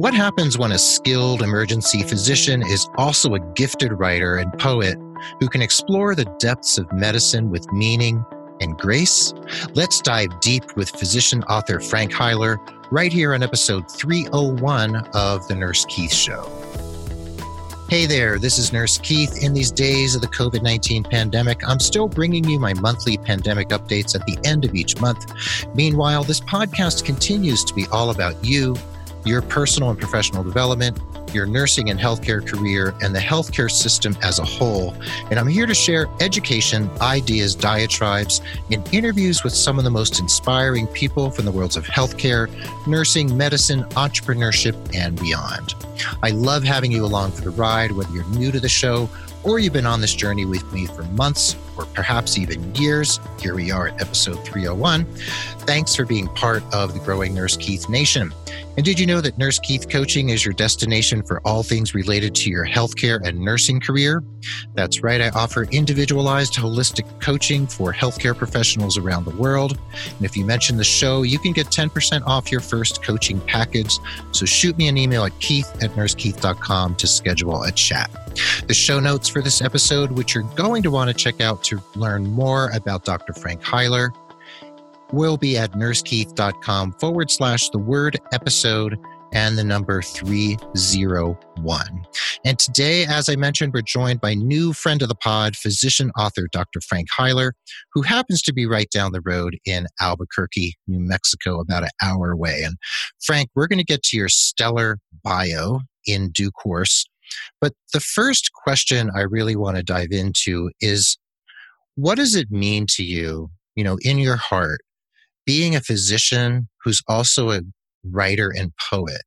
What happens when a skilled emergency physician is also a gifted writer and poet who can explore the depths of medicine with meaning and grace? Let's dive deep with physician-author Frank Huyler right here on episode 301 of The Nurse Keith Show. Hey there, this is Nurse Keith. In these days of the COVID-19 pandemic, I'm still bringing you my monthly pandemic updates at the end of each month. Meanwhile, this podcast continues to be all about you, your personal and professional development, your nursing and healthcare career, and the healthcare system as a whole. And I'm here to share education, ideas, diatribes, and interviews with some of the most inspiring people from the worlds of healthcare, nursing, medicine, entrepreneurship, and beyond. I love having you along for the ride, whether you're new to the show or you've been on this journey with me for months or perhaps even years. Here we are at episode 301. Thanks for being part of the growing Nurse Keith Nation. And did you know that Nurse Keith Coaching is your destination for all things related to your healthcare and nursing career? That's right. I offer individualized, holistic coaching for healthcare professionals around the world. And if you mention the show, you can get 10% off your first coaching package. So shoot me an email at keith@NurseKeith.com to schedule a chat. The show notes for this episode, which you're going to want to check out to learn more about Dr. Frank Huyler, will be at NurseKeith.com/episode and the number 301. And today, as I mentioned, we're joined by new friend of the pod, physician author, Dr. Frank Huyler, who happens to be right down the road in Albuquerque, New Mexico, about an hour away. And Frank, we're going to get to your stellar bio in due course. But the first question I really want to dive into is, what does it mean to you, you know, in your heart, being a physician who's also a writer and poet,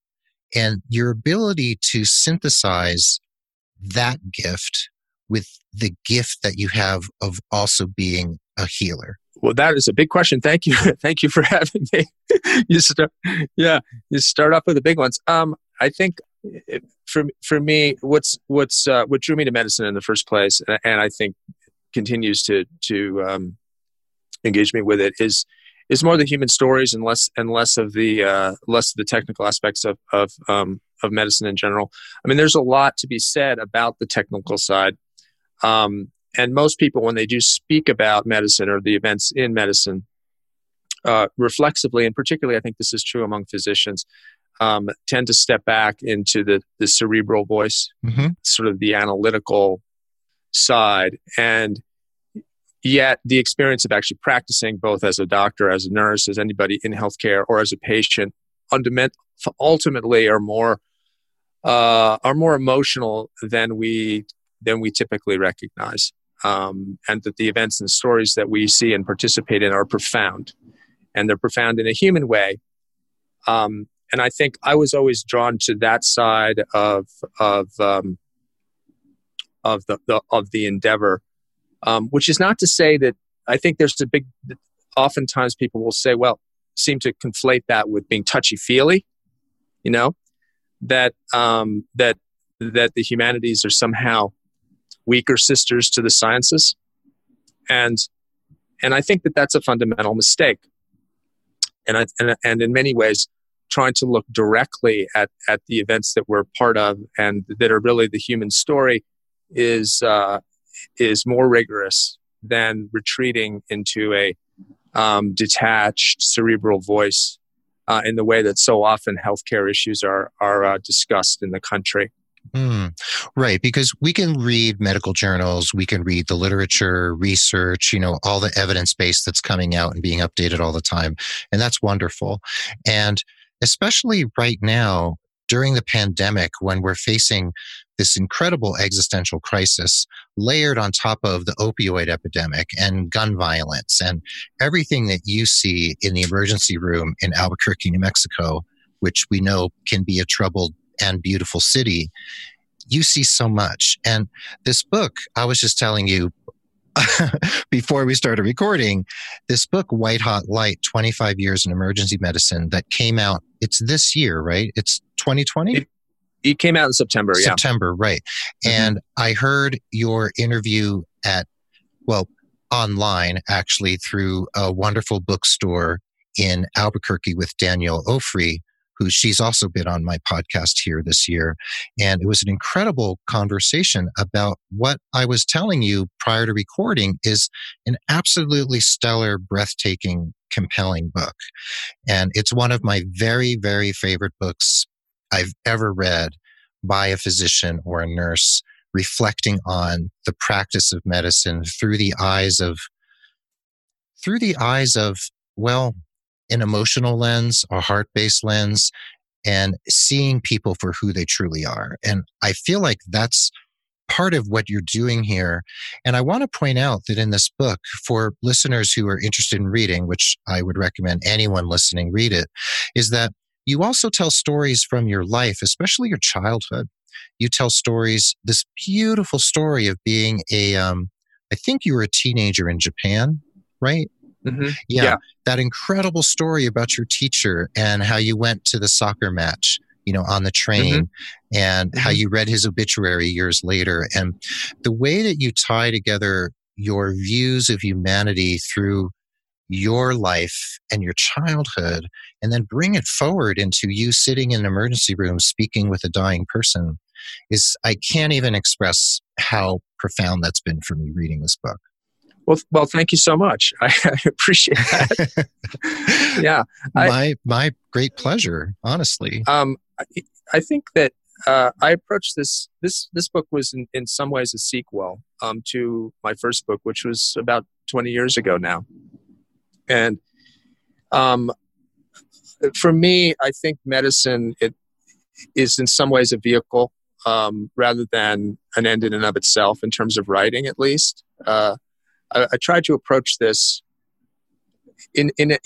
and your ability to synthesize that gift with the gift that you have of also being a healer? Well, that is a big question. Thank you. Thank you for having me. You start off with the big ones. I think for me, what drew me to medicine in the first place, and I think continues to engage me with it, is more the human stories and less of the technical aspects of medicine in general. I mean, there's a lot to be said about the technical side, and most people, when they do speak about medicine or the events in medicine, reflexively, and particularly, I think this is true among physicians, tend to step back into the cerebral voice, sort of the analytical side. And yet the experience of actually practicing, both as a doctor, as a nurse, as anybody in healthcare, or as a patient, ultimately are more emotional than we typically recognize. And that the events and stories that we see and participate in are profound. And they're profound in a human way. And I think I was always drawn to that side of the endeavor. Which is not to say that I think there's a big, oftentimes people will say, well, seem to conflate that with being touchy-feely, you know, that the humanities are somehow weaker sisters to the sciences. And I think that that's a fundamental mistake. And in many ways, trying to look directly at the events that we're part of and that are really the human story is more rigorous than retreating into a detached cerebral voice in the way that so often healthcare issues are discussed in the country. Right, because we can read medical journals, we can read the literature, research, you know, all the evidence base that's coming out and being updated all the time. And that's wonderful. And especially right now, during the pandemic, when we're facing this incredible existential crisis layered on top of the opioid epidemic and gun violence and everything that you see in the emergency room in Albuquerque, New Mexico, which we know can be a troubled and beautiful city, you see so much. And this book, I was just telling you before we started recording, this book, White Hot Light, 25 Years in Emergency Medicine, that came out, it's this year, right? It's 2020? It came out in September, yeah. September, right. And I heard your interview online, actually, through a wonderful bookstore in Albuquerque with Danielle Ofri, who she's also been on my podcast here this year. And it was an incredible conversation about what I was telling you prior to recording is an absolutely stellar, breathtaking, compelling book. And it's one of my very, very favorite books I've ever read by a physician or a nurse reflecting on the practice of medicine through the eyes of, well, an emotional lens, a heart-based lens, and seeing people for who they truly are. And I feel like that's part of what you're doing here. And I want to point out that in this book, for listeners who are interested in reading, which I would recommend anyone listening read it, is that you also tell stories from your life, especially your childhood. You tell stories, this beautiful story of being I think you were a teenager in Japan, right? Mm-hmm. Yeah. That incredible story about your teacher and how you went to the soccer match, on the train, mm-hmm. and mm-hmm. how you read his obituary years later. And the way that you tie together your views of humanity through your life and your childhood, and then bring it forward into you sitting in an emergency room speaking with a dying person is, I can't even express how profound that's been for me reading this book. Well, thank you so much. I appreciate that. Yeah. My great pleasure, honestly. I think that I approached this book was in some ways a sequel to my first book, which was about 20 years ago now. And for me, I think medicine, it is in some ways a vehicle rather than an end in and of itself in terms of writing, at least. I tried to approach this in a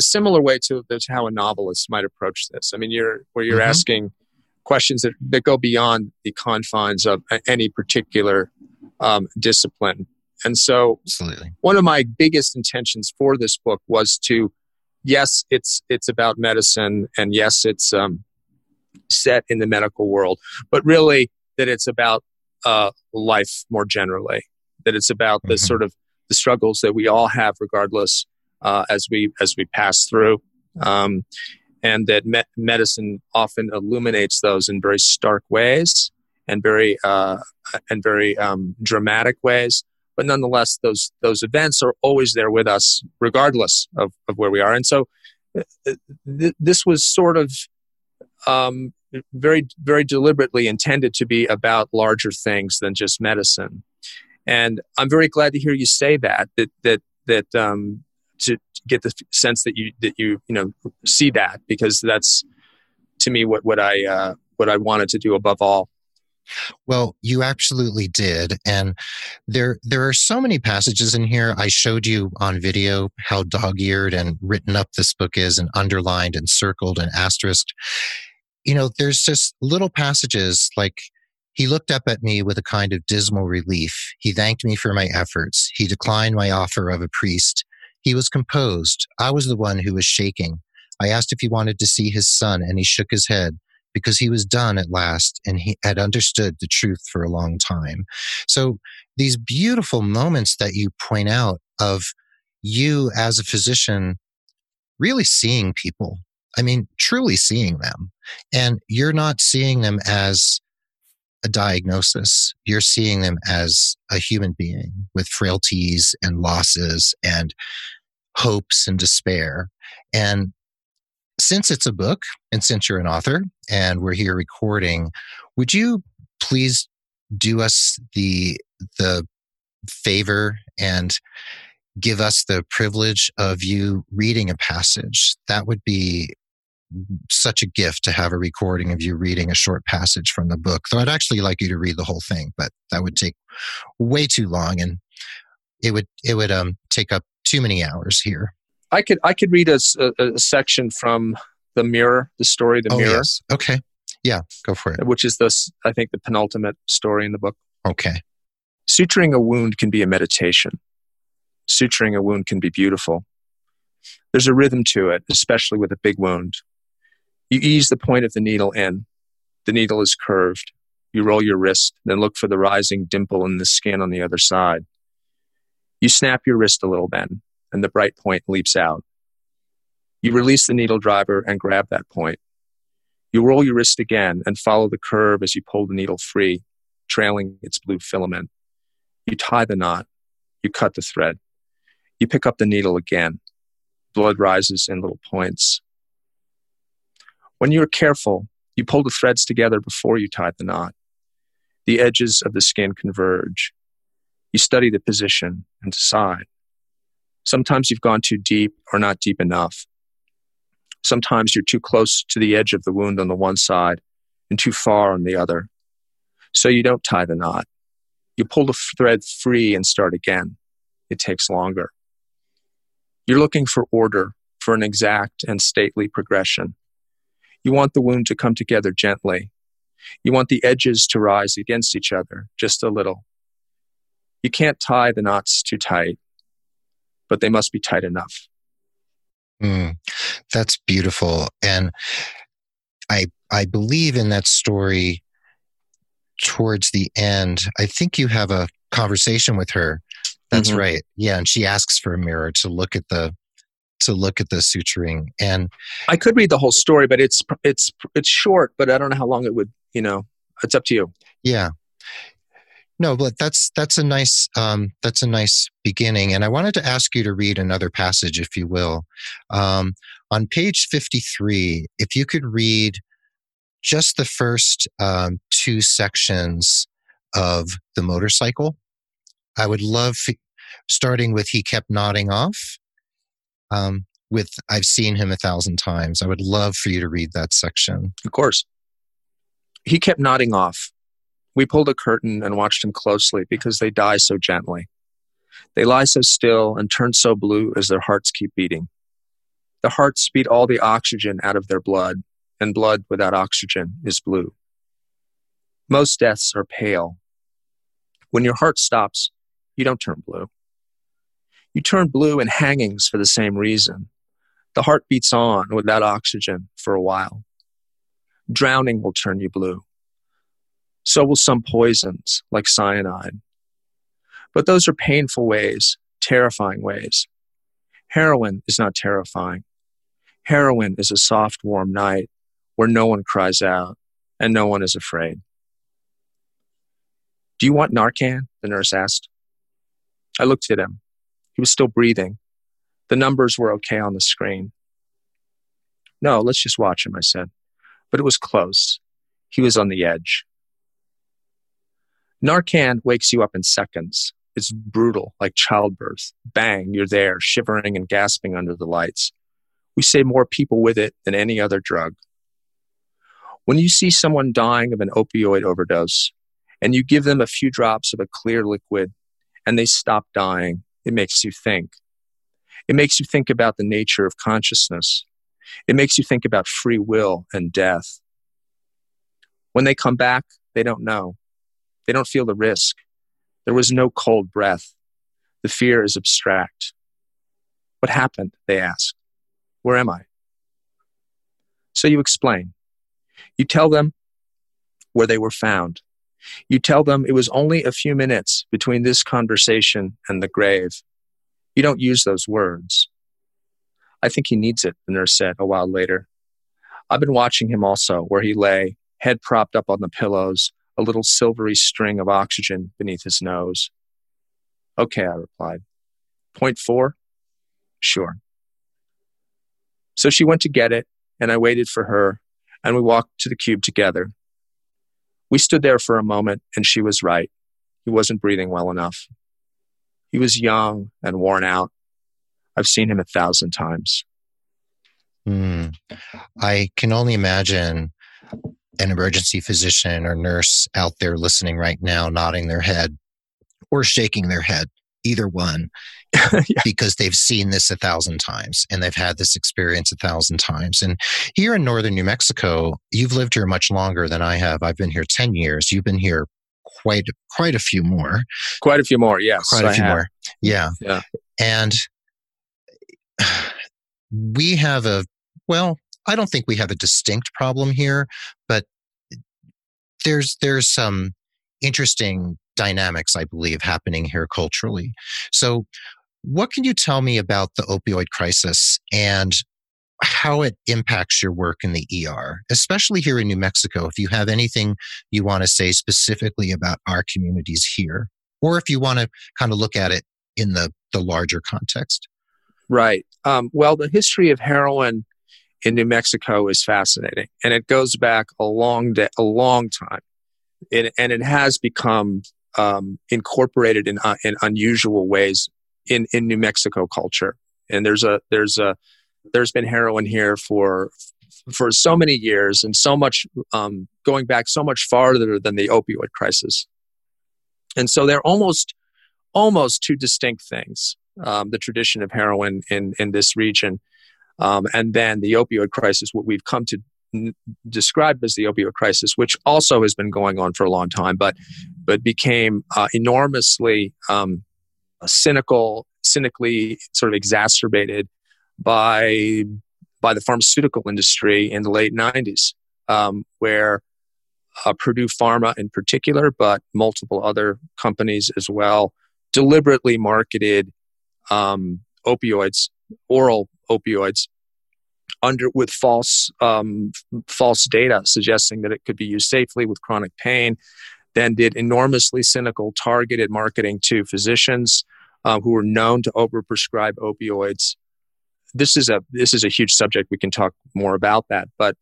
similar way to how a novelist might approach this. I mean, you're mm-hmm. asking questions that go beyond the confines of any particular discipline. And so, absolutely. One of my biggest intentions for this book was to, yes, it's about medicine, and yes, it's set in the medical world, but really that it's about life more generally. That it's about the sort of the struggles that we all have, regardless as we pass through, and that medicine often illuminates those in very stark ways and very dramatic ways. But nonetheless, those events are always there with us, regardless of where we are. And so, this was sort of very, very deliberately intended to be about larger things than just medicine. And I'm very glad to hear you say that to get the sense that you see that, because that's to me what I wanted to do above all. Well, you absolutely did, and there are so many passages in here. I showed you on video how dog-eared and written up this book is, and underlined and circled and asterisked. There's just little passages like, "He looked up at me with a kind of dismal relief. He thanked me for my efforts. He declined my offer of a priest. He was composed. I was the one who was shaking. I asked if he wanted to see his son, and he shook his head because he was done at last, and he had understood the truth for a long time." So these beautiful moments that you point out of you as a physician really seeing people. I mean, truly seeing them. And you're not seeing them as a diagnosis. You're seeing them as a human being with frailties and losses and hopes and despair. And since it's a book and since you're an author and we're here recording, would you please do us the favor and give us the privilege of you reading a passage? That would be such a gift to have a recording of you reading a short passage from the book. Though I'd actually like you to read the whole thing, but that would take way too long, and it would take up too many hours here. I could read a section from The Mirror, the story The Mirror. Yes. Okay, yeah, go for it. Which is I think the penultimate story in the book. Okay. "Suturing a wound can be a meditation. Suturing a wound can be beautiful. There's a rhythm to it, especially with a big wound. You ease the point of the needle in. The needle is curved. You roll your wrist, then look for the rising dimple in the skin on the other side. You snap your wrist a little then, and the bright point leaps out. You release the needle driver and grab that point. You roll your wrist again and follow the curve as you pull the needle free, trailing its blue filament. You tie the knot. You cut the thread. You pick up the needle again. Blood rises in little points. When you are careful, you pull the threads together before you tie the knot. The edges of the skin converge. You study the position and decide. Sometimes you've gone too deep or not deep enough. Sometimes you're too close to the edge of the wound on the one side and too far on the other. So you don't tie the knot. You pull the thread free and start again. It takes longer. You're looking for order, for an exact and stately progression. You want the wound to come together gently. You want the edges to rise against each other just a little. You can't tie the knots too tight, but they must be tight enough. That's beautiful. And I believe in that story towards the end. I think you have a conversation with her. That's right. Yeah. And she asks for a mirror to look at the suturing. And I could read the whole story, but it's short, but I don't know how long it would, it's up to you. Yeah. No, but that's a nice beginning. And I wanted to ask you to read another passage, if you will. On page 53, if you could read just the first two sections of the motorcycle. I would love, starting with "He kept nodding off," with "I've seen him 1,000 times. I would love for you to read that section. Of course. He kept nodding off. We pulled a curtain and watched him closely because they die so gently. They lie so still and turn so blue as their hearts keep beating. The hearts beat all the oxygen out of their blood, and blood without oxygen is blue. Most deaths are pale. When your heart stops, you don't turn blue. You turn blue in hangings for the same reason. The heart beats on without oxygen for a while. Drowning will turn you blue. So will some poisons, like cyanide. But those are painful ways, terrifying ways. Heroin is not terrifying. Heroin is a soft, warm night where no one cries out and no one is afraid. Do you want Narcan? The nurse asked. I looked at him. He was still breathing. The numbers were okay on the screen. No, let's just watch him, I said. But it was close. He was on the edge. Narcan wakes you up in seconds. It's brutal, like childbirth. Bang, you're there, shivering and gasping under the lights. We save more people with it than any other drug. When you see someone dying of an opioid overdose, and you give them a few drops of a clear liquid, and they stop dying, it makes you think. It makes you think about the nature of consciousness. It makes you think about free will and death. When they come back, they don't know. They don't feel the risk. There was no cold breath. The fear is abstract. What happened? They ask. Where am I? So you explain. You tell them where they were found. You tell them it was only a few minutes between this conversation and the grave. You don't use those words. I think he needs it, the nurse said a while later. I've been watching him also, where he lay, head propped up on the pillows, a little silvery string of oxygen beneath his nose. Okay, I replied. 0.4? Sure. So she went to get it, and I waited for her, and we walked to the cube together. We stood there for a moment, and she was right. He wasn't breathing well enough. He was young and worn out. I've seen him 1,000 times. I can only imagine an emergency physician or nurse out there listening right now, nodding their head or shaking their head, either one, because they've seen this 1,000 times and they've had this experience 1,000 times. And here in northern New Mexico, you've lived here much longer than I have. I've been here 10 years. You've been here quite a few more. Quite a few more, yes. Quite a few more, yeah. And we have I don't think we have a distinct problem here, but there's some interesting dynamics, I believe, happening here culturally. So what can you tell me about the opioid crisis and how it impacts your work in the ER, especially here in New Mexico. If you have anything you want to say specifically about our communities here, or if you want to kind of look at it in the larger context. Right. Well, the history of heroin in New Mexico is fascinating, and it goes back a long time. It has become incorporated in unusual ways in New Mexico culture. And there's been heroin here for so many years, and so much going back so much farther than the opioid crisis. And so they're almost two distinct things: the tradition of heroin in this region, and then the opioid crisis, what we've come to describe as the opioid crisis, which also has been going on for a long time, but became enormously cynically sort of exacerbated by the pharmaceutical industry in the late 90s, where Purdue Pharma in particular, but multiple other companies as well, deliberately marketed opioids, oral opioids, with false data suggesting that it could be used safely with chronic pain, then did enormously cynical targeted marketing to physicians who were known to overprescribe opioids. This is a huge subject. We can talk more about that. But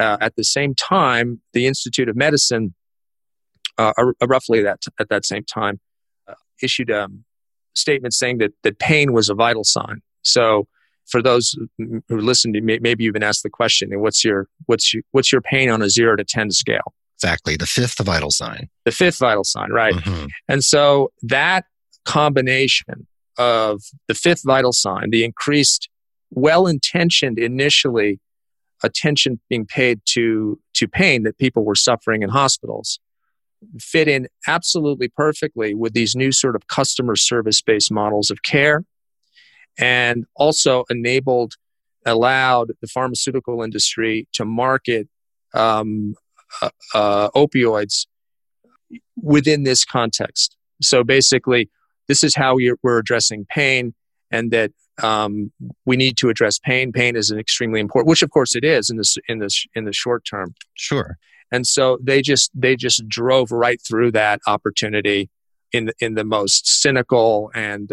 at the same time, the Institute of Medicine, at that same time, issued a statement saying that pain was a vital sign. So, for those who listen to me, maybe you've been asked the question: what's your pain on a 0 to 10 scale? Exactly, the fifth vital sign. The fifth vital sign, right? Mm-hmm. And so that combination of the fifth vital sign, the increased, well-intentioned initially attention being paid to pain that people were suffering in hospitals, fit in absolutely perfectly with these new sort of customer service-based models of care, and also allowed the pharmaceutical industry to market opioids within this context. So basically, this is how we're addressing pain, and that we need to address pain. Pain is an extremely important, which of course it is in the short term. Sure. And so they just drove right through that opportunity in the most cynical and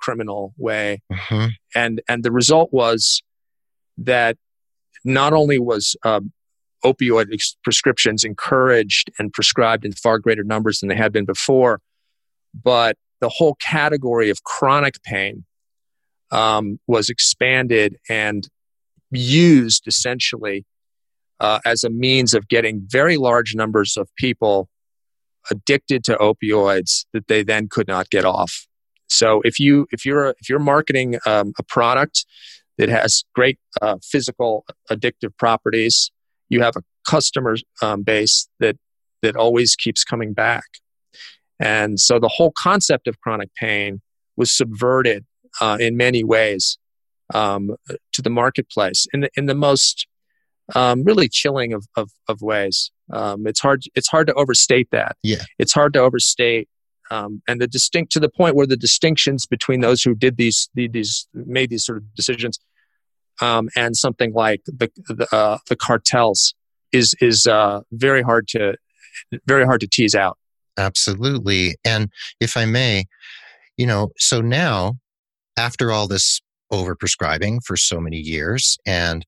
criminal way, mm-hmm. and the result was that not only was opioid prescriptions encouraged and prescribed in far greater numbers than they had been before, but the whole category of chronic pain was expanded and used essentially as a means of getting very large numbers of people addicted to opioids that they then could not get off. So if you're marketing a product that has great physical addictive properties, you have a customer base that always keeps coming back. And so the whole concept of chronic pain was subverted in many ways to the marketplace in the most really chilling of ways. It's hard to overstate that. Yeah. It's hard to overstate, and to the point where the distinctions between those who did made these sort of decisions, and something like the cartels is very hard to tease out. Absolutely. And if I may, so now after all this overprescribing for so many years, and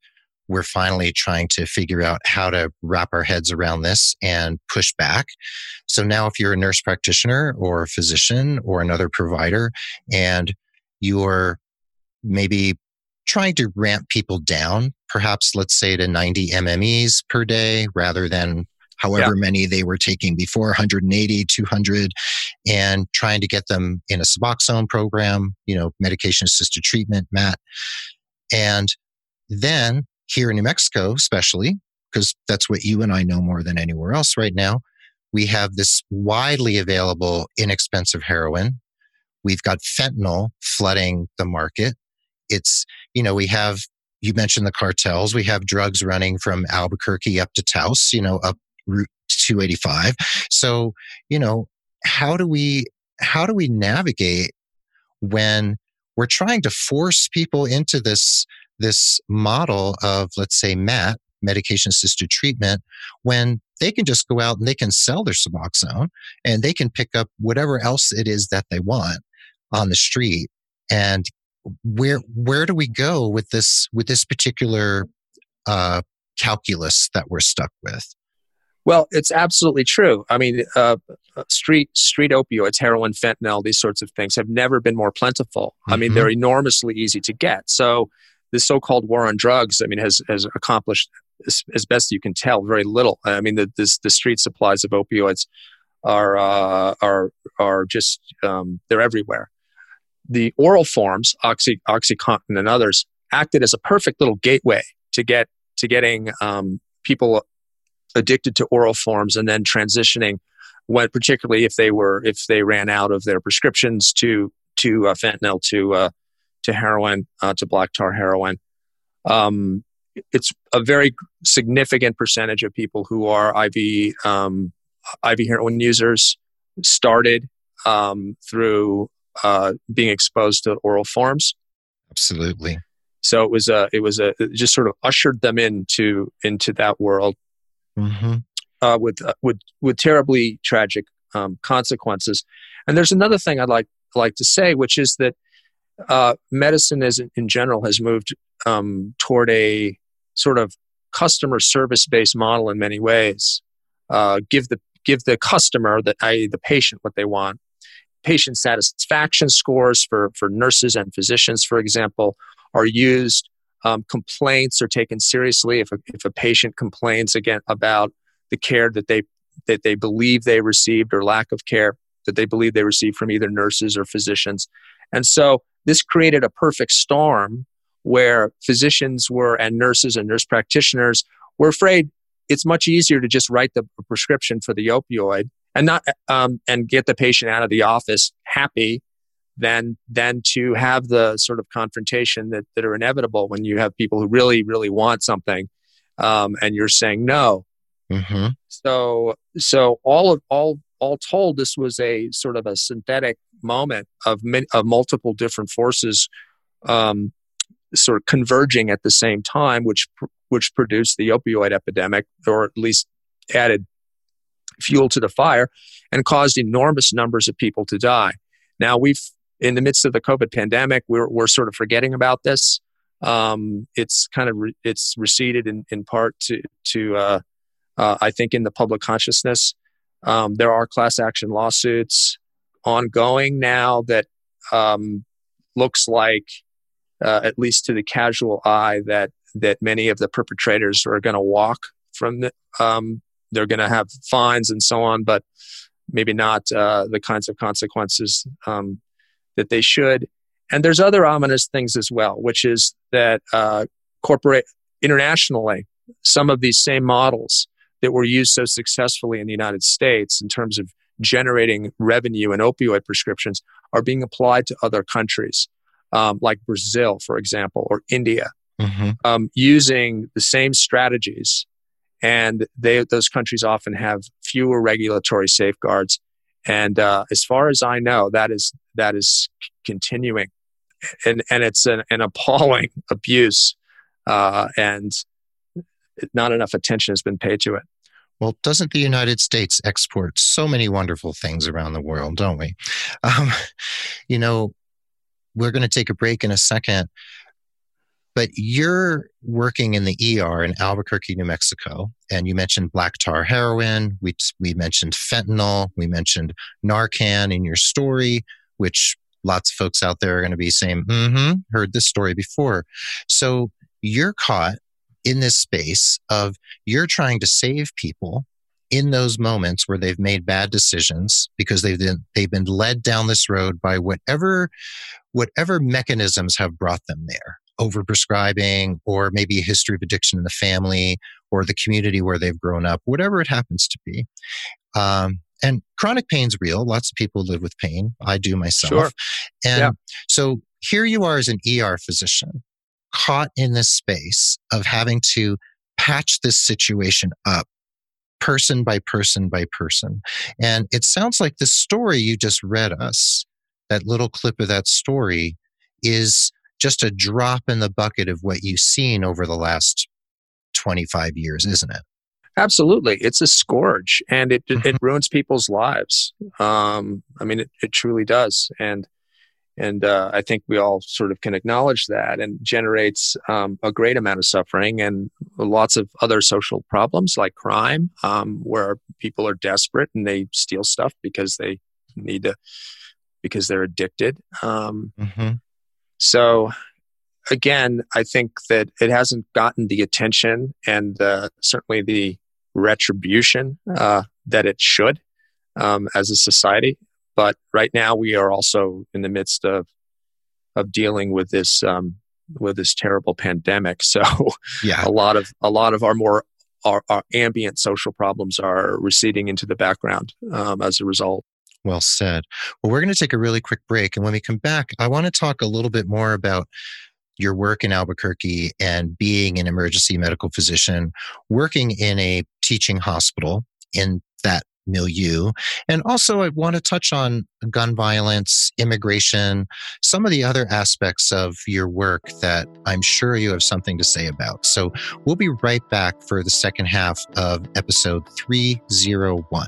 we're finally trying to figure out how to wrap our heads around this and push back. So now if you're a nurse practitioner or a physician or another provider, and you're maybe trying to ramp people down, perhaps let's say to 90 MMEs per day rather than however many they were taking before, 180, 200, and trying to get them in a Suboxone program, medication-assisted treatment, MAT. And then here in New Mexico, especially, because that's what you and I know more than anywhere else right now, we have this widely available, inexpensive heroin. We've got fentanyl flooding the market. It's, we have, you mentioned the cartels, we have drugs running from Albuquerque up to Taos, up Route 285. So, how do we navigate when we're trying to force people into this this model of, let's say, MAT, medication-assisted treatment, when they can just go out and they can sell their Suboxone and they can pick up whatever else it is that they want on the street. And where do we go with this particular calculus that we're stuck with? Well, it's absolutely true. I mean, street opioids, heroin, fentanyl, these sorts of things have never been more plentiful. Mm-hmm. I mean, they're enormously easy to get. So the so-called war on drugs, I mean, has accomplished, as best you can tell, very little. I mean, the street supplies of opioids are just they're everywhere. The oral forms, OxyContin and others, acted as a perfect little gateway to getting people addicted to oral forms and then transitioning, particularly if they ran out of their prescriptions, to fentanyl, to heroin, to black tar heroin. It's a very significant percentage of people who are IV heroin users started through being exposed to oral forms. Absolutely. So it just sort of ushered them into that world. Mm-hmm. With terribly tragic consequences. And there's another thing I'd like to say, which is that medicine, as in general, has moved toward a sort of customer service-based model in many ways. Give the customer, i.e. the patient, what they want. Patient satisfaction scores for nurses and physicians, for example, are used. Complaints are taken seriously. If a patient complains again about the care that they believe they received, or lack of care that they believe they received from either nurses or physicians. And so this created a perfect storm where physicians and nurses and nurse practitioners were afraid it's much easier to just write the prescription for the opioid and not and get the patient out of the office happy than to have the sort of confrontation that are inevitable when you have people who really, really want something and you're saying no. Mm-hmm. So all told, this was a sort of a synthetic moment of multiple different forces sort of converging at the same time, which produced the opioid epidemic, or at least added fuel to the fire and caused enormous numbers of people to die. Now, in the midst of the COVID pandemic, we're sort of forgetting about this. It's kind of it's receded in part to I think in the public consciousness. There are class action lawsuits ongoing now that looks like, at least to the casual eye, that many of the perpetrators are going to walk from the. They're going to have fines and so on, but maybe not the kinds of consequences that they should. And there's other ominous things as well, which is that internationally, some of these same models that were used so successfully in the United States in terms of generating revenue and opioid prescriptions are being applied to other countries, like Brazil, for example, or India, mm-hmm. Using the same strategies. And those countries often have fewer regulatory safeguards. And as far as I know, that is continuing, and it's an appalling abuse, and not enough attention has been paid to it. Well, doesn't the United States export so many wonderful things around the world, don't we? We're going to take a break in a second. But you're working in the ER in Albuquerque, New Mexico, and you mentioned black tar heroin, we mentioned fentanyl, we mentioned Narcan in your story, which lots of folks out there are going to be saying, mm-hmm, heard this story before. So you're caught in this space of you're trying to save people in those moments where they've made bad decisions because they've been led down this road by whatever mechanisms have brought them there. Overprescribing, or maybe a history of addiction in the family or the community where they've grown up, whatever it happens to be. And chronic pain's real. Lots of people live with pain. I do myself. Sure. And So here you are as an ER physician, caught in this space of having to patch this situation up person by person by person. And it sounds like the story you just read us, that little clip of that story, is just a drop in the bucket of what you've seen over the last 25 years, isn't it? Absolutely. It's a scourge, and it ruins people's lives. I mean, it truly does. And I think we all sort of can acknowledge that, and generates a great amount of suffering and lots of other social problems like crime, where people are desperate and they steal stuff because they need to, because they're addicted. So again, I think that it hasn't gotten the attention and certainly the retribution that it should as a society. But right now, we are also in the midst of dealing with this terrible pandemic. So, yeah. a lot of our ambient social problems are receding into the background as a result. Well said. Well, we're going to take a really quick break, and when we come back, I want to talk a little bit more about your work in Albuquerque and being an emergency medical physician, working in a teaching hospital in that milieu. And also, I want to touch on gun violence, immigration, some of the other aspects of your work that I'm sure you have something to say about. So we'll be right back for the second half of episode 301.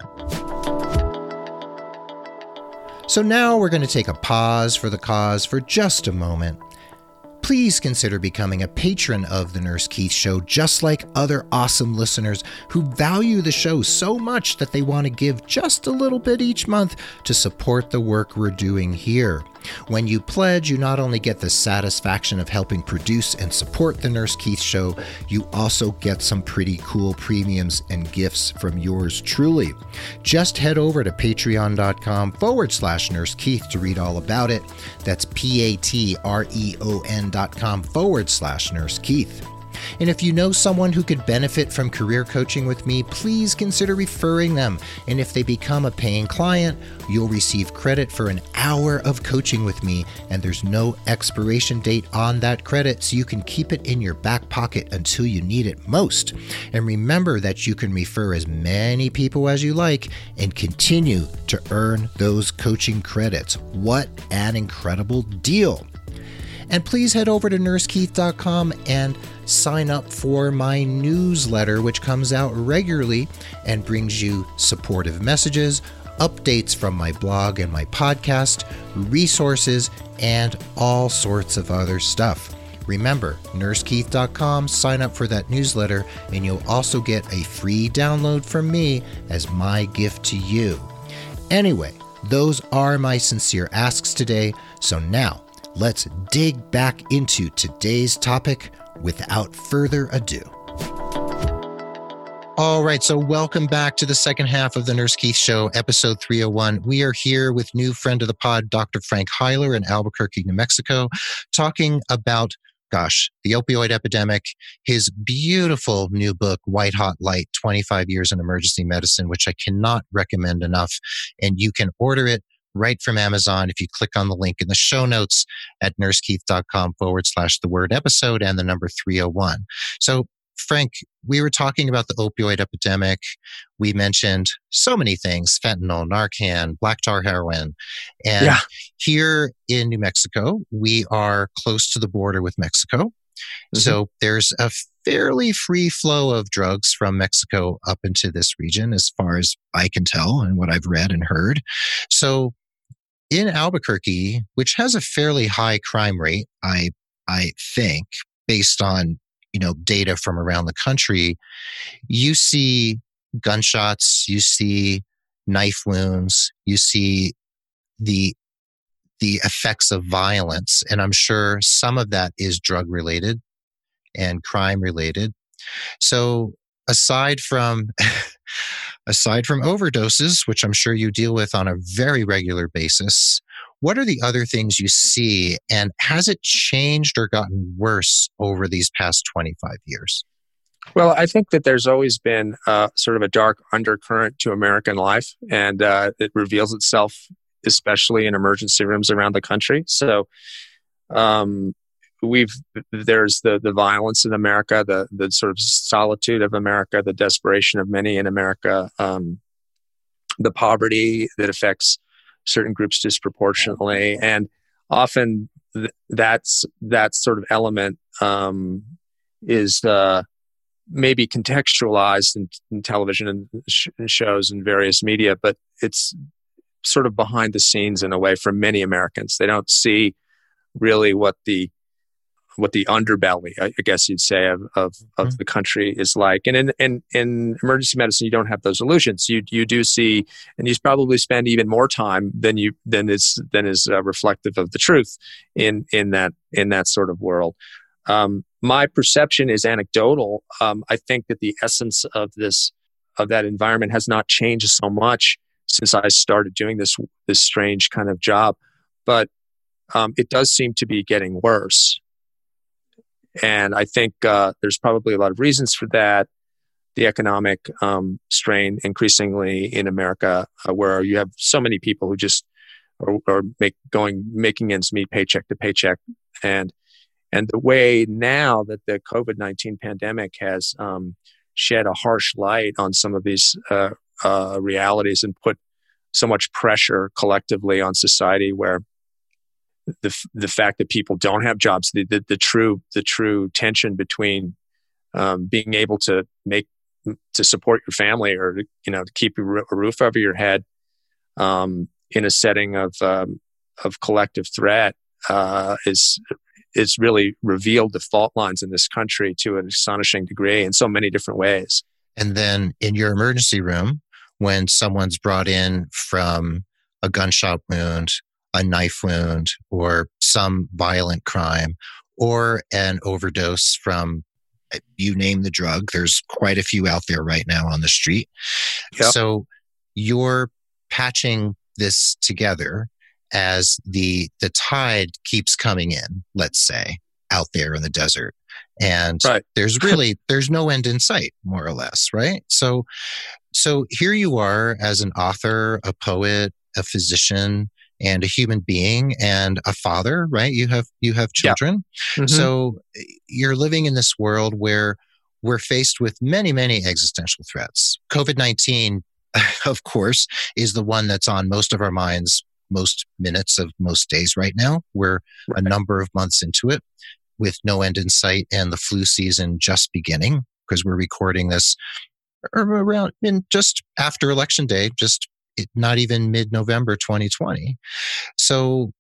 So now we're going to take a pause for the cause for just a moment. Please consider becoming a patron of The Nurse Keith Show, just like other awesome listeners who value the show so much that they want to give just a little bit each month to support the work we're doing here. When you pledge, you not only get the satisfaction of helping produce and support The Nurse Keith Show, you also get some pretty cool premiums and gifts from yours truly. Just head over to patreon.com/Nurse Keith to read all about it. That's patreon.com/Nurse Keith. And if you know someone who could benefit from career coaching with me, please consider referring them. And if they become a paying client, you'll receive credit for an hour of coaching with me. And there's no expiration date on that credit, so you can keep it in your back pocket until you need it most. And remember that you can refer as many people as you like and continue to earn those coaching credits. What an incredible deal! And please head over to NurseKeith.com and sign up for my newsletter, which comes out regularly and brings you supportive messages, updates from my blog and my podcast, resources, and all sorts of other stuff. Remember, NurseKeith.com, sign up for that newsletter, and you'll also get a free download from me as my gift to you. Anyway, those are my sincere asks today, so now, let's dig back into today's topic without further ado. All right, so welcome back to the second half of the Nurse Keith Show, episode 301. We are here with new friend of the pod, Dr. Frank Huyler in Albuquerque, New Mexico, talking about, gosh, the opioid epidemic, his beautiful new book, White Hot Light: 25 Years in Emergency Medicine, which I cannot recommend enough. And you can order it right from Amazon if you click on the link in the show notes at nursekeith.com/the word episode and the number 301. So, Frank, we were talking about the opioid epidemic. We mentioned so many things: fentanyl, Narcan, black tar heroin. And here in New Mexico, we are close to the border with Mexico. So there's a fairly free flow of drugs from Mexico up into this region, as far as I can tell and what I've read and heard. So in Albuquerque, which has a fairly high crime rate, I think, based on, you know, data from around the country, you see gunshots, you see knife wounds, you see the effects of violence, and I'm sure some of that is drug related and crime related. So aside from overdoses, which I'm sure you deal with on a very regular basis, what are the other things you see, and has it changed or gotten worse over these past 25 years? Well, I think that there's always been sort of a dark undercurrent to American life, and it reveals itself especially in emergency rooms around the country. So there's the violence in America, the sort of solitude of America, the desperation of many in America, the poverty that affects certain groups disproportionately, and often that sort of element is maybe contextualized in television and shows and various media, but it's sort of behind the scenes in a way for many Americans. They don't see really what the underbelly, I guess you'd say, of the country is like. And in emergency medicine, you don't have those illusions. You do see, and you probably spend even more time than is reflective of the truth in that sort of world. My perception is anecdotal. I think that the essence of that environment has not changed so much since I started doing this strange kind of job, but it does seem to be getting worse. And I think there's probably a lot of reasons for that. The economic strain increasingly in America, where you have so many people who just are making ends meet paycheck to paycheck, and the way now that the COVID-19 pandemic has shed a harsh light on some of these realities and put so much pressure collectively on society, where the fact that people don't have jobs, the true tension between being able to support your family, or to keep a roof over your head in a setting of collective threat is really revealed the fault lines in this country to an astonishing degree in so many different ways. And then in your emergency room, when someone's brought in from a gunshot wound, a knife wound, or some violent crime, or an overdose from, you name the drug. There's quite a few out there right now on the street. Yep. So you're patching this together as the tide keeps coming in, let's say, out there in the desert. And right. there's no end in sight, more or less, right? So here you are as an author, a poet, a physician, and a human being, and a father, right? You have children. Yeah. Mm-hmm. So you're living in this world where we're faced with many, many existential threats. COVID-19, of course, is the one that's on most of our minds most minutes of most days right now. We're right. a number of months into it with no end in sight, and the flu season just beginning, because we're recording this around just after Election Day, just not even mid-November 2020. So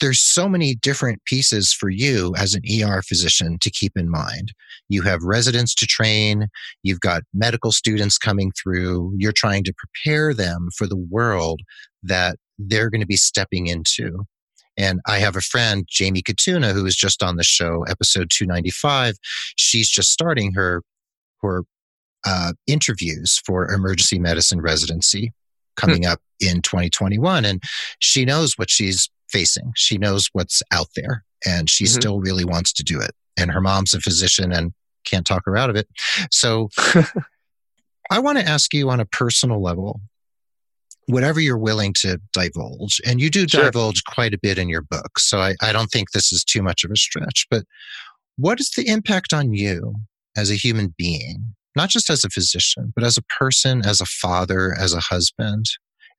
there's so many different pieces for you as an ER physician to keep in mind. You have residents to train. You've got medical students coming through. You're trying to prepare them for the world that they're going to be stepping into. And I have a friend, Jamie Katuna, who was just on the show, episode 295. She's just starting her interviews for emergency medicine residency coming up in 2021. And she knows what she's facing. She knows what's out there, and she still really wants to do it. And her mom's a physician and can't talk her out of it. So I want to ask you, on a personal level, whatever you're willing to divulge, and you do divulge quite a bit in your book, so I don't think this is too much of a stretch, but what is the impact on you as a human being? Not just as a physician, but as a person, as a father, as a husband,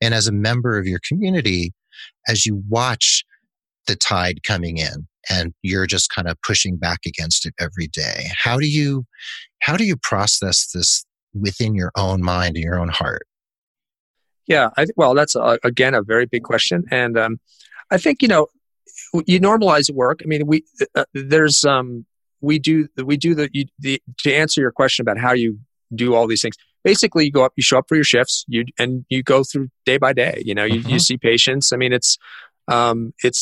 and as a member of your community, as you watch the tide coming in and you're just kind of pushing back against it every day. How do you process this within your own mind and your own heart? Yeah, well, that's again a very big question, and I think you normalize work. I mean, we there's. We do to answer your question about how you do all these things. Basically, you go up, you show up for your shifts, and you go through day by day. You see patients. I mean, it's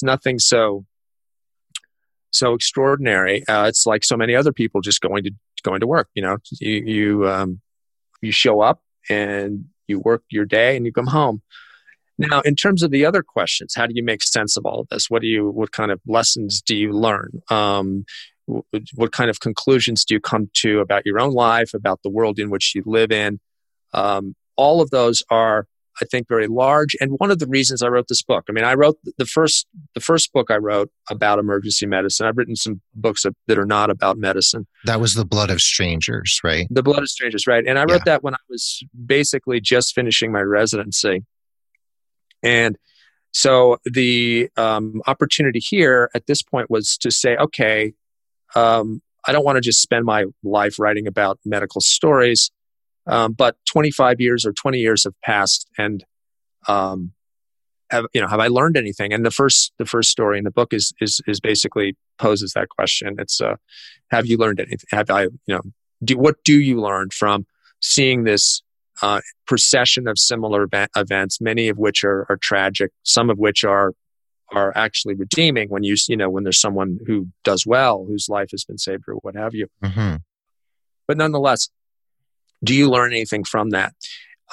nothing so extraordinary. It's like so many other people just going to work. You show up and you work your day and you come home. Now, in terms of the other questions, how do you make sense of all of this? What kind of lessons do you learn? What kind of conclusions do you come to about your own life, about the world in which you live in? All of those are, I think, very large. And one of the reasons I wrote this book, I mean, I wrote the first book I wrote about emergency medicine. I've written some books that are not about medicine. That was The Blood of Strangers, right? The Blood of Strangers, right. And I wrote that when I was basically just finishing my residency. And So the opportunity here at this point was to say, okay, I don't want to just spend my life writing about medical stories, but 25 years or 20 years have passed, and have I learned anything? And the first story in the book is basically poses that question. It's have you learned anything? What do you learn from seeing this procession of similar events, many of which are tragic, some of which are actually redeeming when when there's someone who does well, whose life has been saved or what have you. Mm-hmm. But nonetheless, do you learn anything from that?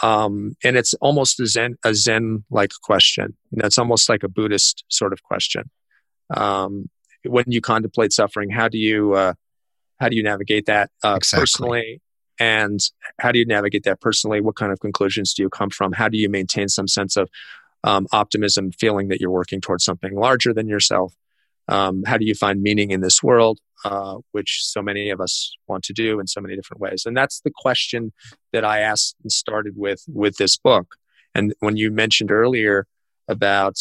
And it's almost a Zen-like question. It's almost like a Buddhist sort of question. When you contemplate suffering, how do you navigate that personally? And how do you navigate that personally? What kind of conclusions do you come from? How do you maintain some sense of optimism, feeling that you're working towards something larger than yourself? How do you find meaning in this world, which so many of us want to do in so many different ways? And that's the question that I asked and started with this book. And when you mentioned earlier about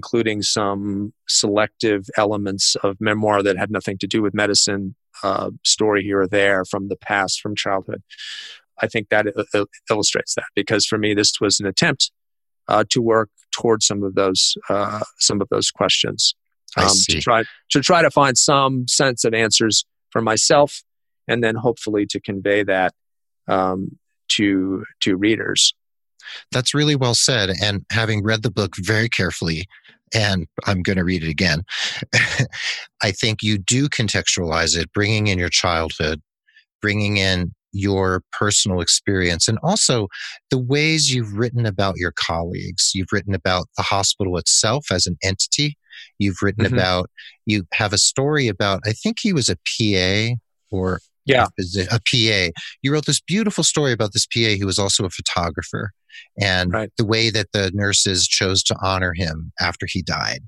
including some selective elements of memoir that had nothing to do with medicine, story here or there from the past, from childhood, I think that illustrates that, because for me this was an attempt to work towards some of those questions, to try to find some sense of answers for myself, and then hopefully to convey that to readers. That's really well said. And having read the book very carefully, and I'm going to read it again, I think you do contextualize it, bringing in your childhood, bringing in your personal experience, and also the ways you've written about your colleagues. You've written about the hospital itself as an entity. You've written mm-hmm. about, you have a story about, I think he was a PA or a PA. You wrote this beautiful story about this PA who was also a photographer, and right. the way that the nurses chose to honor him after he died,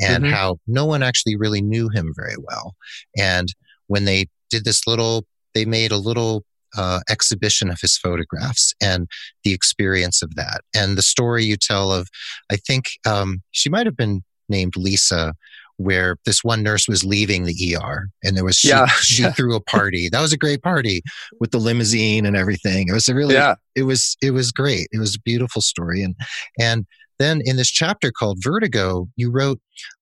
and mm-hmm. how no one actually really knew him very well. And when they did they made a little exhibition of his photographs, and the experience of that, and the story you tell of, I think she might have been named Lisa, where this one nurse was leaving the ER, and there was she threw a party. That was a great party with the limousine and everything. It was it was great. It was a beautiful story. And then in this chapter called Vertigo, you wrote,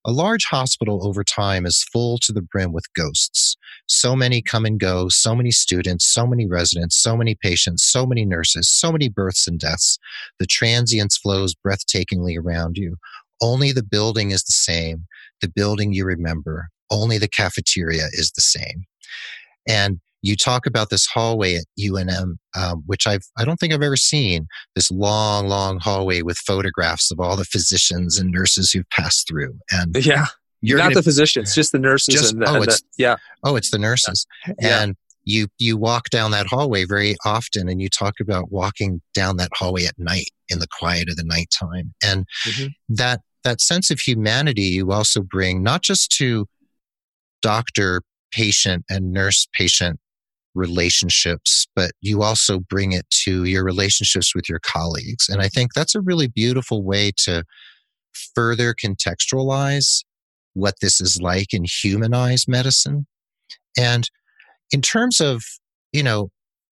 a large hospital over time is full to the brim with ghosts. So many come and go, so many students, so many residents, so many patients, so many nurses, so many births and deaths. The transience flows breathtakingly around you. Only the building is the same, the building you remember. Only the cafeteria is the same. And you talk about this hallway at UNM, which I don't think I've ever seen, this long, long hallway with photographs of all the physicians and nurses who've passed through. And yeah, the physicians, just the nurses. It's the nurses. Yeah. And you walk down that hallway very often, and you talk about walking down that hallway at night in the quiet of the nighttime. And mm-hmm. that sense of humanity you also bring, not just to doctor-patient and nurse-patient relationships, but you also bring it to your relationships with your colleagues. And I think that's a really beautiful way to further contextualize what this is like and humanize medicine. And in terms of,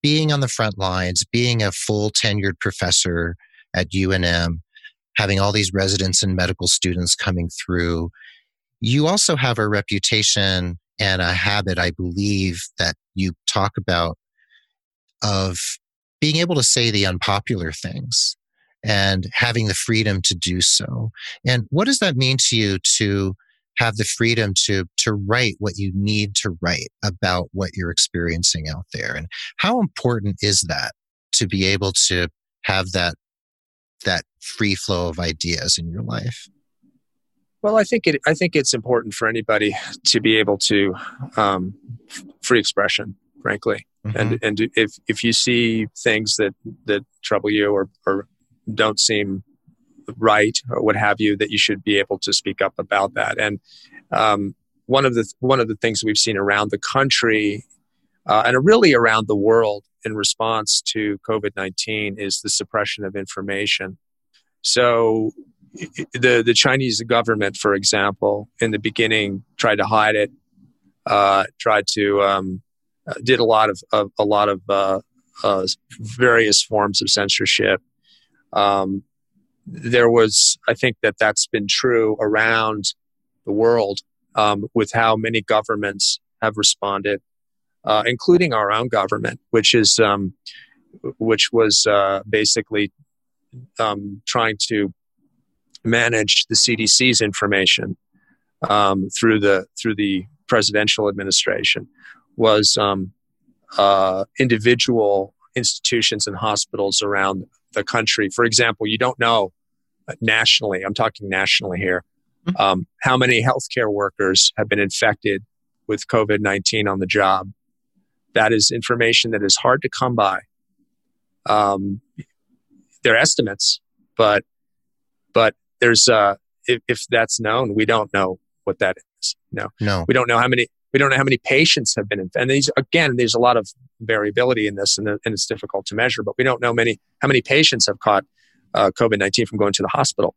being on the front lines, being a full tenured professor at UNM, having all these residents and medical students coming through, you also have a reputation and a habit, I believe, that you talk about of being able to say the unpopular things and having the freedom to do so. And what does that mean to you to have the freedom to write what you need to write about what you're experiencing out there? And how important is that to be able to have that free flow of ideas in your life? Well, I think it's important for anybody to be able to free expression, frankly. Mm-hmm. And if you see things that trouble you or don't seem right or what have you, that you should be able to speak up about that. And one of the things we've seen around the country and really around the world in response to COVID-19 is the suppression of information. So the Chinese government, for example, in the beginning tried to hide it, did a lot of various forms of censorship. There was, I think that's been true around the world with how many governments have responded, including our own government, which was basically trying to manage the CDC's information through the presidential administration, was individual institutions and hospitals around the country. For example, you don't know nationally, I'm talking nationally here, how many healthcare workers have been infected with COVID-19 on the job. That is information that is hard to come by. They're estimates, but there's if that's known, we don't know what that is. No. We don't know how many patients have been infected. And there's a lot of variability in this, and it's difficult to measure. But we don't know how many patients have caught COVID-19 from going to the hospital.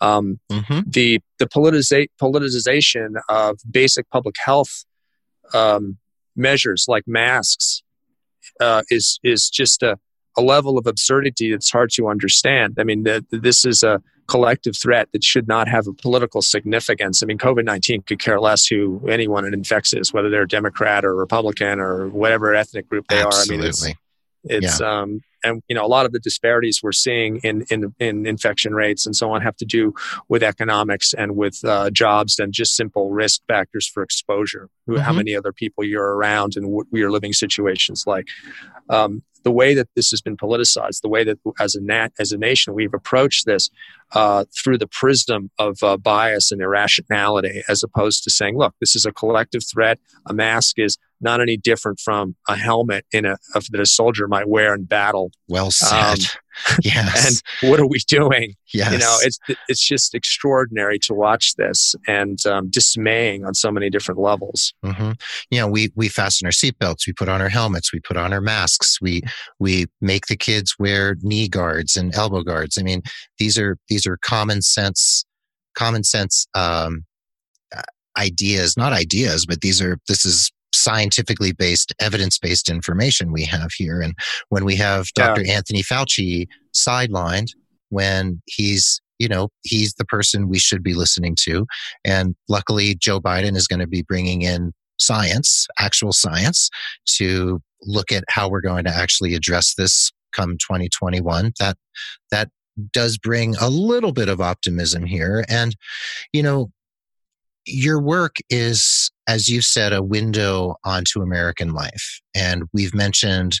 The politicization of basic public health measures like masks is just a level of absurdity that's hard to understand. I mean, this is a collective threat that should not have a political significance. I mean, COVID-19 could care less who anyone it infects is, whether they're a Democrat or Republican or whatever ethnic group they are. I mean, it's and a lot of the disparities we're seeing in infection rates and so on have to do with economics and with jobs and just simple risk factors for exposure, how many other people you're around and what your living situation's like. The way that this has been politicized, the way that as a nation we've approached this through the prism of bias and irrationality, as opposed to saying, look, this is a collective threat. A mask is not any different from a helmet that a soldier might wear in battle. Well said. Yes. And what are we doing? Yes. It's just extraordinary to watch this, and dismaying on so many different levels. Mm-hmm. We fasten our seatbelts, we put on our helmets, we put on our masks, we make the kids wear knee guards and elbow guards. I mean, these are common sense ideas, not ideas, but this is scientifically based, evidence-based information we have here. And when we have Dr. Anthony Fauci sidelined, when he's the person we should be listening to. And luckily, Joe Biden is going to be bringing in science, actual science, to look at how we're going to actually address this come 2021. That does bring a little bit of optimism here. And, your work is, as you've said, a window onto American life. And we've mentioned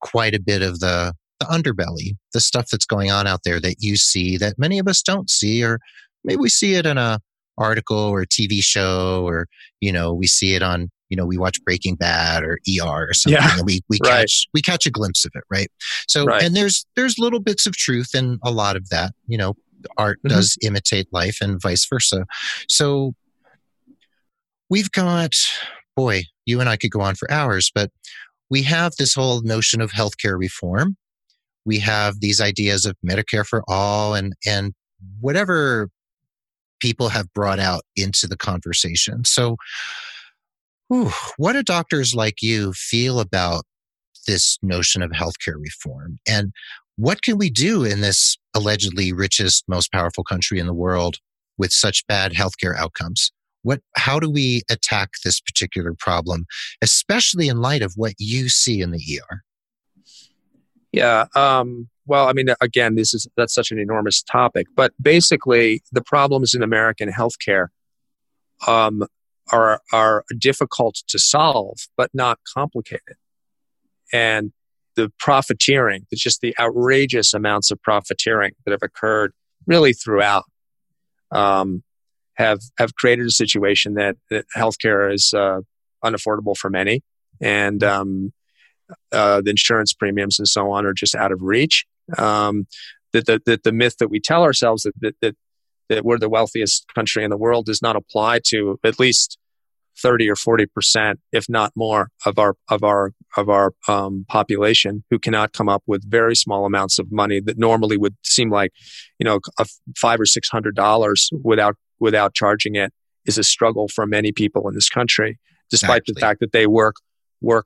quite a bit of the underbelly, the stuff that's going on out there that you see that many of us don't see, or maybe we see it in an article or a TV show, or, we see it on, we watch Breaking Bad or ER or something, and we catch a glimpse of it, right? So, and there's little bits of truth in a lot of that, art does imitate life and vice versa. So, we've got, boy, you and I could go on for hours, but we have this whole notion of healthcare reform. We have these ideas of Medicare for all and whatever people have brought out into the conversation. So what do doctors like you feel about this notion of healthcare reform? And what can we do in this allegedly richest, most powerful country in the world with such bad healthcare outcomes? How do we attack this particular problem, especially in light of what you see in the ER? Yeah. Well, I mean, again, that's such an enormous topic, but basically the problems in American healthcare are difficult to solve, but not complicated. And the profiteering, it's just the outrageous amounts of profiteering that have occurred really throughout, have created a situation that healthcare is unaffordable for many, and the insurance premiums and so on are just out of reach. That the myth that we tell ourselves that we're the wealthiest country in the world does not apply to at least 30 or 40%, if not more, of our of our population who cannot come up with very small amounts of money that normally would seem like, you know, $500 or $600 without charging it is a struggle for many people in this country, despite the fact that they work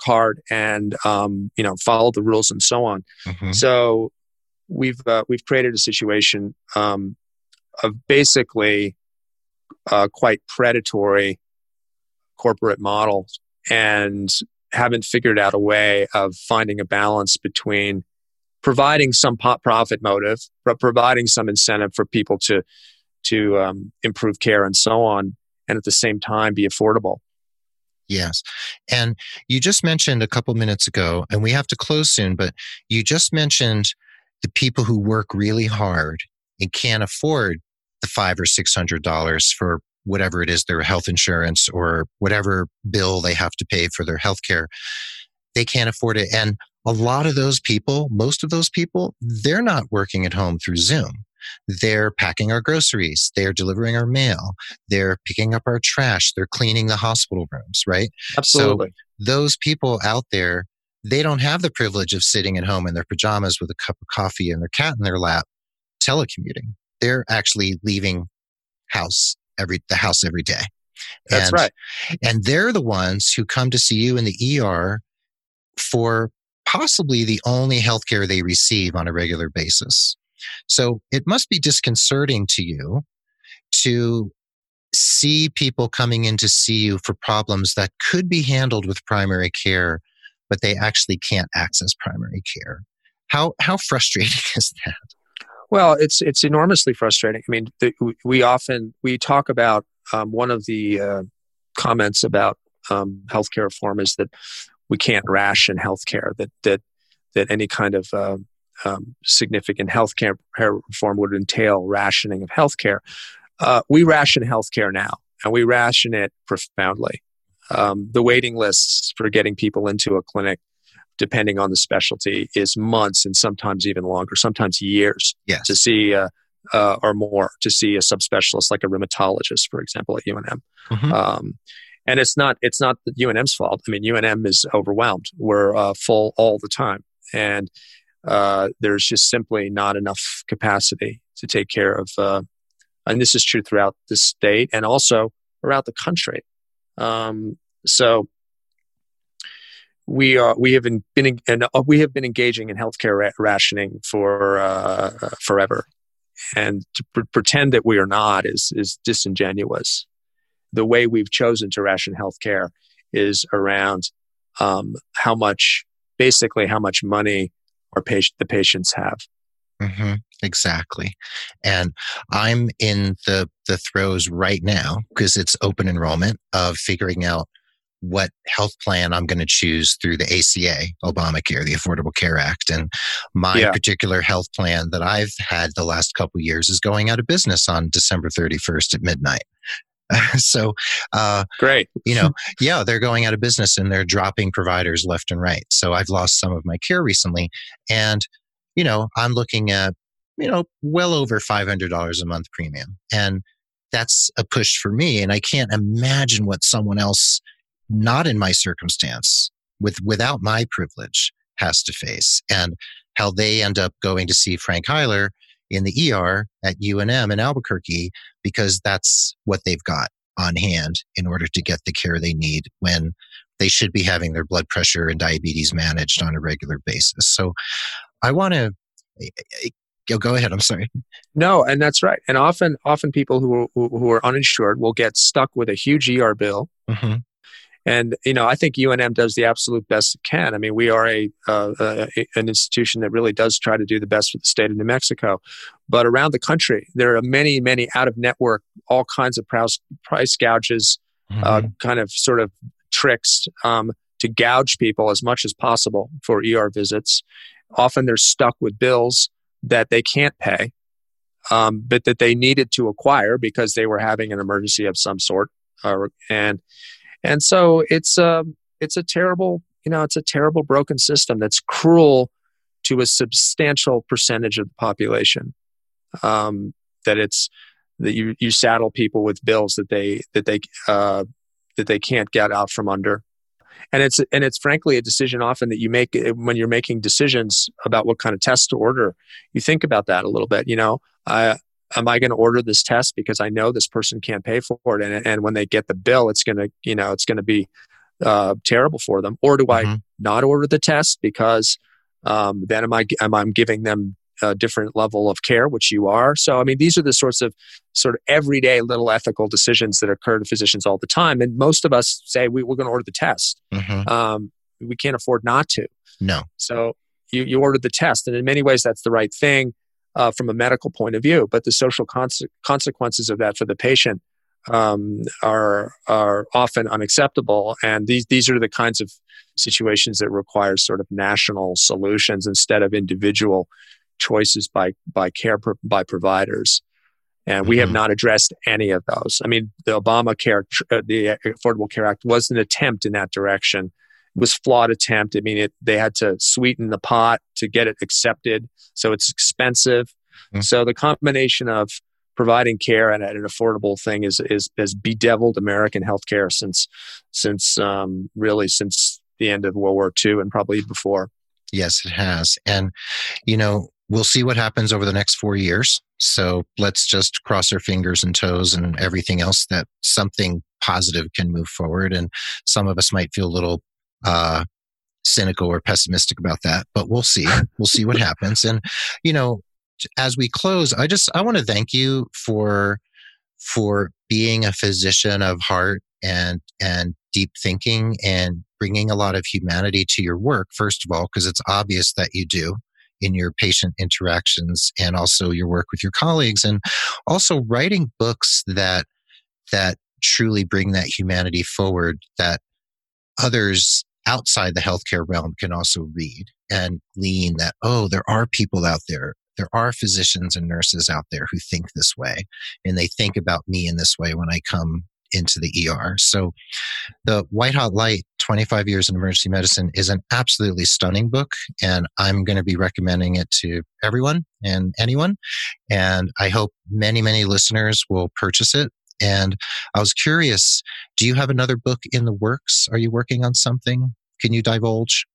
hard and you know, follow the rules and so on. Mm-hmm. So we've created a situation of basically quite predatory corporate models, and haven't figured out a way of finding a balance between providing some profit motive, but providing some incentive for people to improve care and so on, and at the same time be affordable. Yes. And you just mentioned a couple minutes ago, and we have to close soon, but you just mentioned the people who work really hard and can't afford the $500 or $600 for whatever it is, their health insurance or whatever bill they have to pay for their health care. They can't afford it. And a lot of those people, most of those people, they're not working at home through Zoom. They're packing our groceries. They're delivering our mail. They're picking up our trash. They're cleaning the hospital rooms, right? Absolutely. So those people out there, they don't have the privilege of sitting at home in their pajamas with a cup of coffee and their cat in their lap, telecommuting. They're actually leaving house. The house every day. That's right. And they're the ones who come to see you in the ER for possibly the only healthcare they receive on a regular basis. So it must be disconcerting to you to see people coming in to see you for problems that could be handled with primary care, but they actually can't access primary care. How frustrating is that? Well, it's enormously frustrating. I mean, we talk about one of the comments about healthcare reform is that we can't ration healthcare. That any kind of significant healthcare reform would entail rationing of healthcare. We ration healthcare now, and we ration it profoundly. The waiting lists for getting people into a clinic, depending on the specialty, is months and sometimes even longer, sometimes years. Yes. To see or more, to see a subspecialist like a rheumatologist, for example, at UNM. Mm-hmm. And it's not UNM's fault. I mean, UNM is overwhelmed. We're full all the time. And there's just simply not enough capacity to take care of, and this is true throughout the state and also throughout the country. So we have been engaging in healthcare rationing for forever, and to pretend that we are not is disingenuous. The way we've chosen to ration healthcare is around how much money the patients have. Mm-hmm. Exactly. And I'm in the throes right now, because it's open enrollment, of figuring out what health plan I'm going to choose through the ACA, Obamacare, the Affordable Care Act. And my particular health plan that I've had the last couple of years is going out of business on December 31st at midnight. So, great. You know, yeah, they're going out of business and they're dropping providers left and right. So I've lost some of my care recently. And, you know, I'm looking at, you know, well over $500 a month premium. And that's a push for me. And I can't imagine what someone else, not in my circumstance, without my privilege, has to face, and how they end up going to see Frank Huyler in the ER at UNM in Albuquerque because that's what they've got on hand in order to get the care they need when they should be having their blood pressure and diabetes managed on a regular basis. So I want to go ahead. I'm sorry. No, and that's right. And often people who are uninsured will get stuck with a huge ER bill. Mm-hmm. And, you know, I think UNM does the absolute best it can. I mean, we are an institution that really does try to do the best for the state of New Mexico. But around the country, there are many, many out-of-network, all kinds of price gouges, mm-hmm. Kind of sort of tricks to gouge people as much as possible for ER visits. Often they're stuck with bills that they can't pay, but that they needed to acquire because they were having an emergency of some sort. And so it's a terrible broken system that's cruel to a substantial percentage of the population. That you saddle people with bills that they can't get out from under, And it's frankly a decision often that you make when you're making decisions about what kind of test to order. You think about that a little bit. You know, am I going to order this test because I know this person can't pay for it, and when they get the bill, it's going to be terrible for them. Or do I not order the test because then am I giving them a different level of care, which you are? So, I mean, these are the sort of everyday little ethical decisions that occur to physicians all the time. And most of us say, we're going to order the test. Mm-hmm. We can't afford not to. No. So you ordered the test. And in many ways, that's the right thing from a medical point of view. But the social consequences of that for the patient are often unacceptable. And these are the kinds of situations that require sort of national solutions instead of individual choices by providers, and we have not addressed any of those. I mean, the Obamacare, the Affordable Care Act, was an attempt in that direction. It was a flawed attempt. I mean, they had to sweeten the pot to get it accepted, so it's expensive. Mm-hmm. So the combination of providing care and an affordable thing has bedeviled American healthcare since the end of World War II and probably before. Yes, it has, and you know. We'll see what happens over the next 4 years. So let's just cross our fingers and toes and everything else that something positive can move forward. And some of us might feel a little cynical or pessimistic about that, but we'll see. We'll see what happens. And, you know, as we close, I want to thank you for being a physician of heart and deep thinking and bringing a lot of humanity to your work, first of all, because it's obvious that you do. In your patient interactions and also your work with your colleagues, and also writing books that truly bring that humanity forward that others outside the healthcare realm can also read and glean that, oh, there are people out there. There are physicians and nurses out there who think this way, and they think about me in this way when I come into the ER. So the White Hot Light, 25 Years in Emergency Medicine, is an absolutely stunning book, and I'm going to be recommending it to everyone and anyone. And I hope many, many listeners will purchase it. And I was curious, do you have another book in the works? Are you working on something? Can you divulge?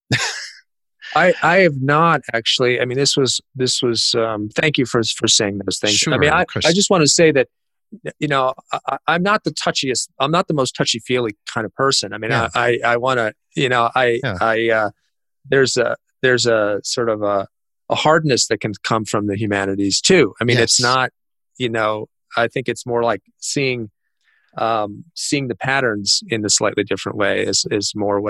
I have not actually. I mean, this was thank you for saying those things. Sure, I mean, I just want to say that, you know, I'm not the touchiest. I'm not the most touchy-feely kind of person. I mean, yeah. I want to, you know, there's a sort of a hardness that can come from the humanities too. I mean, yes. It's not, you know, I think it's more like seeing the patterns in a slightly different way is more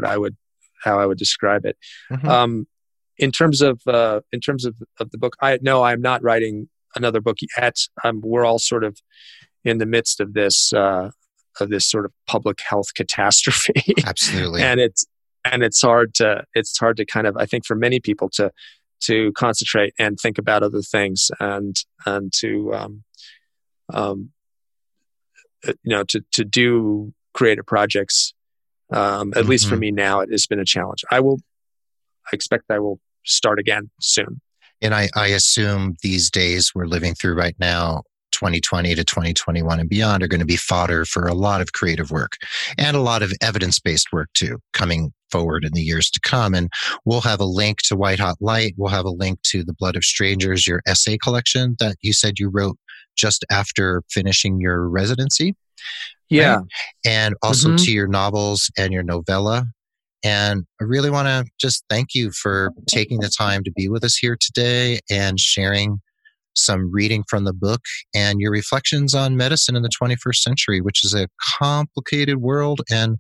how I would describe it. Mm-hmm. In terms of the book, I'm not writing another book yet. We're all sort of in the midst of this sort of public health catastrophe. Absolutely. and it's hard to kind of, I think, for many people to concentrate and think about other things and to do creative projects. At least for me now, it has been a challenge. I expect I will start again soon. And I assume these days we're living through right now, 2020 to 2021 and beyond, are going to be fodder for a lot of creative work and a lot of evidence-based work too, coming forward in the years to come. And we'll have a link to White Hot Light. We'll have a link to The Blood of Strangers, your essay collection that you said you wrote just after finishing your residency. Yeah. Right? And also to your novels and your novella. And I really want to just thank you for taking the time to be with us here today and sharing some reading from the book and your reflections on medicine in the 21st century, which is a complicated world and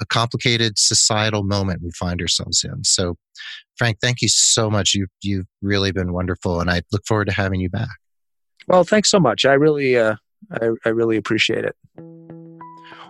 a complicated societal moment we find ourselves in. So, Frank, thank you so much. You've really been wonderful, and I look forward to having you back. Well, thanks so much. I really appreciate it.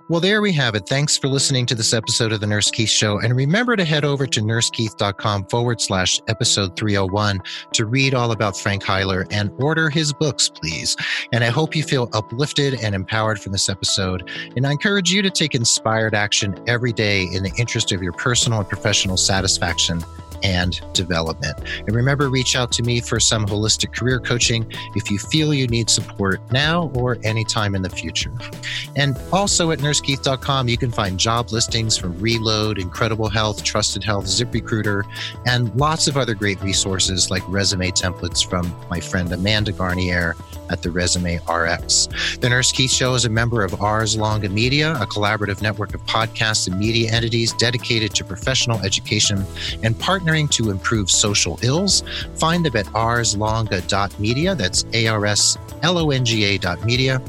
Well, there we have it. Thanks for listening to this episode of The Nurse Keith Show. And remember to head over to NurseKeith.com/episode 301 to read all about Frank Huyler and order his books, please. And I hope you feel uplifted and empowered from this episode. And I encourage you to take inspired action every day in the interest of your personal and professional satisfaction and development. And remember, reach out to me for some holistic career coaching if you feel you need support now or anytime in the future. And also at NurseKeith.com, you can find job listings from Reload, Incredible Health, Trusted Health, ZipRecruiter, and lots of other great resources like resume templates from my friend Amanda Garnier at the Resume RX. The Nurse Keith Show is a member of Ars Longa Media, a collaborative network of podcasts and media entities dedicated to professional education and partnering to improve social ills. Find them at arslonga.media. That's ARSLONGA.media.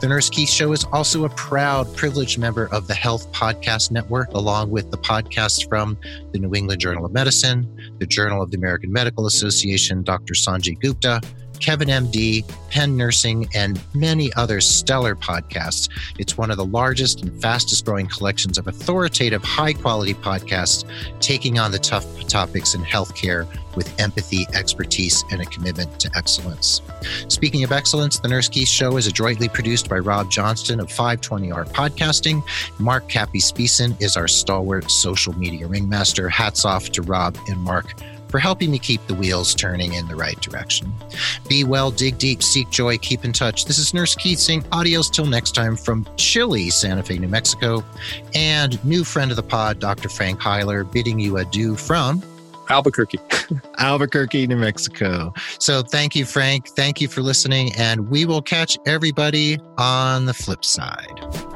The Nurse Keith Show is also a proud, privileged member of the Health Podcast Network, along with the podcasts from the New England Journal of Medicine, the Journal of the American Medical Association, Dr. Sanjay Gupta, Kevin MD, Penn Nursing, and many other stellar podcasts. It's one of the largest and fastest growing collections of authoritative, high quality podcasts taking on the tough topics in healthcare with empathy, expertise, and a commitment to excellence. Speaking of excellence, the Nurse Keith Show is adroitly produced by Rob Johnston of 520R Podcasting. Mark Cappy-Speeson is our stalwart social media ringmaster. Hats off to Rob and Mark for helping me keep the wheels turning in the right direction. Be well, dig deep, seek joy, keep in touch. This is Nurse Keith saying adios till next time from chilly Santa Fe, New Mexico, and new friend of the pod, Dr. Frank Huyler, bidding you adieu from Albuquerque. Albuquerque, New Mexico. So thank you, Frank. Thank you for listening, and we will catch everybody on the flip side.